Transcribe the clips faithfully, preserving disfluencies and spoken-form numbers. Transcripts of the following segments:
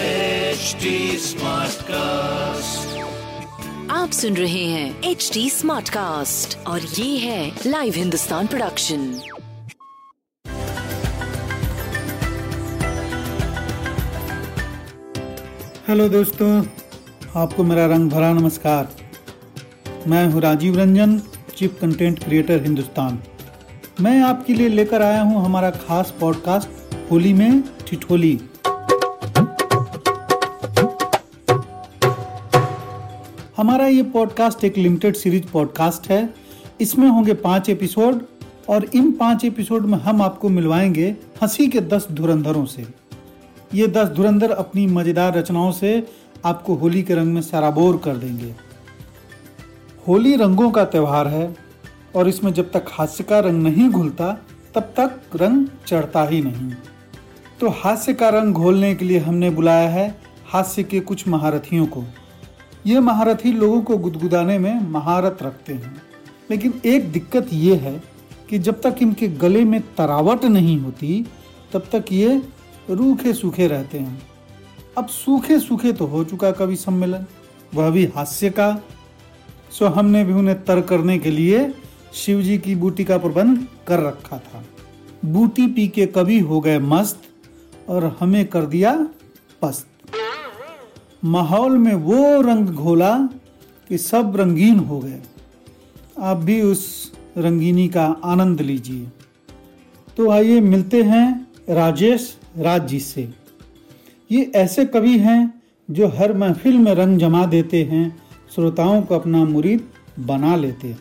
H D Smart Cast. आप सुन रहे हैं एच डी स्मार्ट कास्ट और ये है लाइव हिंदुस्तान प्रोडक्शन। हेलो दोस्तों, आपको मेरा रंग भरा नमस्कार। मैं हूँ Rajiv Ranjan, chief content creator Hindustan. मैं आपके लिए लेकर आया हूँ हमारा खास पॉडकास्ट होली में ठिठोली। हमारा ये पॉडकास्ट एक लिमिटेड सीरीज पॉडकास्ट है। इसमें होंगे पांच एपिसोड और इन पांच एपिसोड में हम आपको मिलवाएंगे हंसी के दस धुरंधरों से। ये दस धुरंधर अपनी मज़ेदार रचनाओं से आपको होली के रंग में सराबोर कर देंगे। होली रंगों का त्यौहार है और इसमें जब तक हास्य का रंग नहीं घुलता तब तक रंग चढ़ता ही नहीं। तो हास्य का रंग घोलने के लिए हमने बुलाया है हास्य के कुछ महारथियों को। ये महारथी लोगों को गुदगुदाने में महारत रखते हैं, लेकिन एक दिक्कत ये है कि जब तक इनके गले में तरावट नहीं होती तब तक ये रूखे सूखे रहते हैं। अब सूखे सूखे तो हो चुका कवि सम्मेलन, वह भी हास्य का। सो हमने भी उन्हें तर करने के लिए शिवजी की बूटी का प्रबंध कर रखा था। बूटी पी के कवि हो गए मस्त और हमें कर दिया पस्त। माहौल में वो रंग घोला कि सब रंगीन हो गए। आप भी उस रंगीनी का आनंद लीजिए। तो आइए मिलते हैं राजेश राज जी से। ये ऐसे कवि हैं जो हर महफिल में रंग जमा देते हैं, श्रोताओं को अपना मुरीद बना लेते हैं।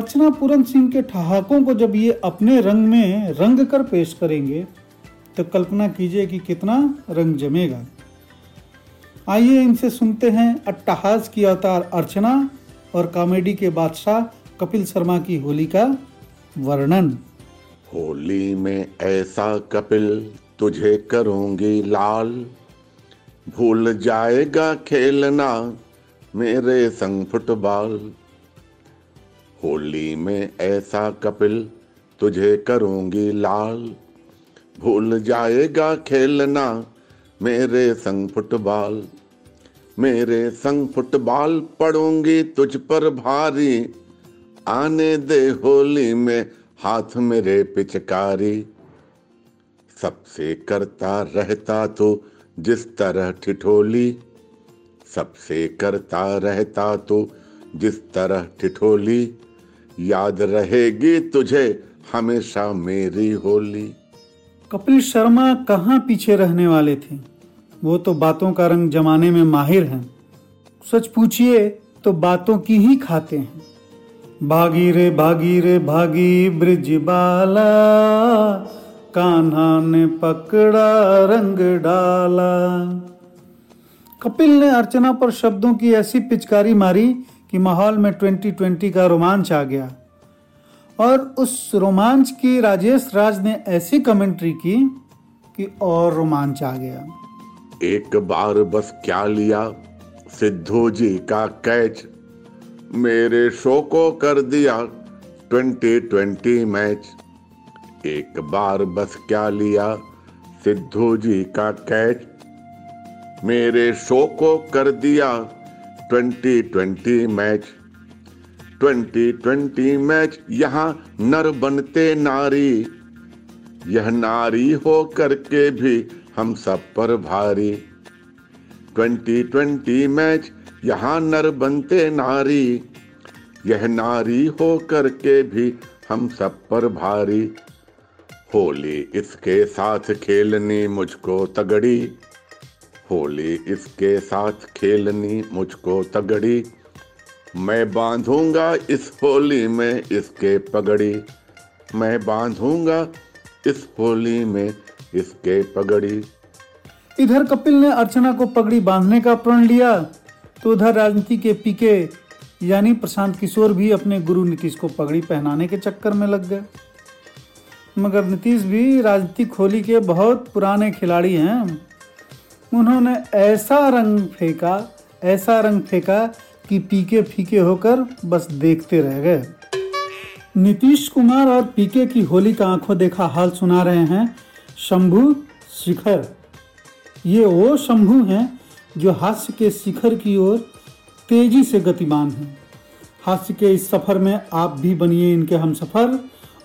अर्चना पूरन सिंह के ठहाकों को जब ये अपने रंग में रंग कर पेश करेंगे तो कल्पना कीजिए कि कितना रंग जमेगा। आइए इनसे सुनते हैं अट्टहास की अवतार अर्चना और कॉमेडी के बादशाह कपिल शर्मा की होली का वर्णन। होली में ऐसा कपिल तुझे करूंगी लाल, भूल जाएगा खेलना मेरे संग फुटबॉल। होली में ऐसा कपिल तुझे करूंगी लाल, भूल जाएगा खेलना मेरे संग फुटबॉल। मेरे संग फुटबॉल पड़ूंगी तुझ पर भारी, आने दे होली में हाथ मेरे पिचकारी। सबसे करता रहता तू जिस तरह ठिठोली, सबसे करता रहता तू जिस तरह ठिठोली, याद रहेगी तुझे हमेशा मेरी होली। कपिल शर्मा कहाँ पीछे रहने वाले थे, वो तो बातों का रंग जमाने में माहिर हैं। सच पूछिए तो बातों की ही खाते हैं। भागी रे भागी रे भागी ब्रिजबाला, कान्हा ने पकड़ा रंग डाला। कपिल ने अर्चना पर शब्दों की ऐसी पिचकारी मारी कि माहौल में ट्वेंटी ट्वेंटी का रोमांच आ गया। और उस रोमांच की राजेश राज ने ऐसी कमेंट्री की कि और रोमांच आ गया। एक बार बस क्या लिया सिद्धू जी का कैच, मेरे शो को कर दिया ट्वेंटी ट्वेंटी मैच। एक बार बस क्या लिया सिद्धू जी का कैच, मेरे शो को कर दिया twenty twenty match. Twenty twenty match यहाँ नर बनते नारी, यह नारी हो करके भी हम सब पर भारी। ट्वेंटी ट्वेंटी मैच यहाँ नर बनते नारी, यह नारी हो करके भी हम सब पर भारी। होली इसके साथ खेलनी मुझको तगड़ी, होली इसके साथ खेलनी मुझको तगड़ी, मैं बांधूंगा इस होली में इसके पगड़ी, मैं बांधूंगा इस होली में इसके पगड़ी। इधर कपिल ने अर्चना को पगड़ी बांधने का प्रण लिया तो उधर राजनीति के पीके यानी प्रशांत किशोर भी अपने गुरु नीतीश को पगड़ी पहनाने के चक्कर में लग गए। मगर नीतीश भी राजनीतिक होली के बहुत पुराने खिलाड़ी हैं। उन्होंने ऐसा रंग फेंका ऐसा रंग फेंका कि पीके फीके होकर बस देखते रह गए। नीतीश कुमार और पीके की होली का आंखों देखा हाल सुना रहे हैं शंभू शिखर। ये वो शंभू हैं जो हास्य के शिखर की ओर तेजी से गतिमान हैं। हास्य के इस सफ़र में आप भी बनिए इनके हमसफर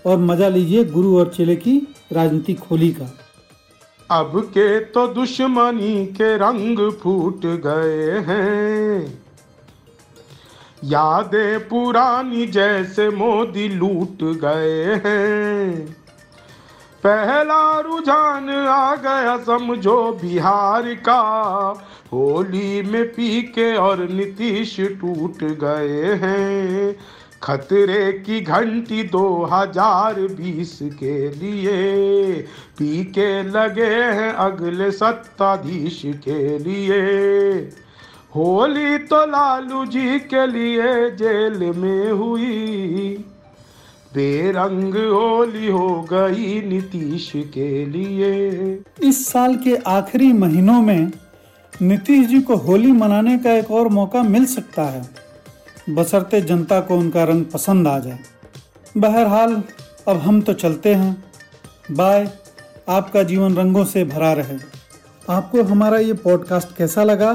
और मजा लीजिए गुरु और चेले की राजनीतिक होली का। अब के तो दुश्मनी के रंग फूट गए हैं, यादें पुरानी जैसे मोदी लूट गए हैं। पहला रुझान आ गया समझो बिहार का, होली में पीके और नीतीश टूट गए हैं। खतरे की घंटी दो हज़ार बीस के लिए, पीके लगे हैं अगले सत्ताधीश के लिए। होली तो लालू जी के लिए जेल में हुई, बेरंग होली हो गई नीतीश के लिए। इस साल के आखिरी महीनों में नीतीश जी को होली मनाने का एक और मौका मिल सकता है, बशर्ते जनता को उनका रंग पसंद आ जाए। बहरहाल अब हम तो चलते हैं, बाय। आपका जीवन रंगों से भरा रहे। आपको हमारा ये पॉडकास्ट कैसा लगा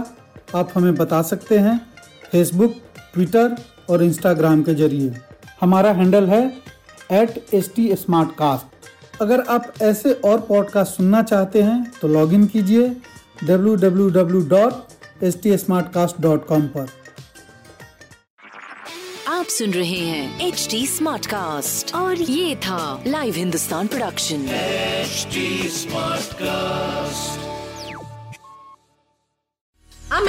आप हमें बता सकते हैं फेसबुक, ट्विटर और इंस्टाग्राम के जरिए। हमारा हैंडल है at H D smart cast. अगर आप ऐसे और पॉडकास्ट सुनना चाहते हैं तो लॉगिन कीजिए W W W dot H D smart cast dot com पर। आप सुन रहे हैं एच डी स्मार्ट कास्ट और ये था live Hindustan production H D smart cast. I'm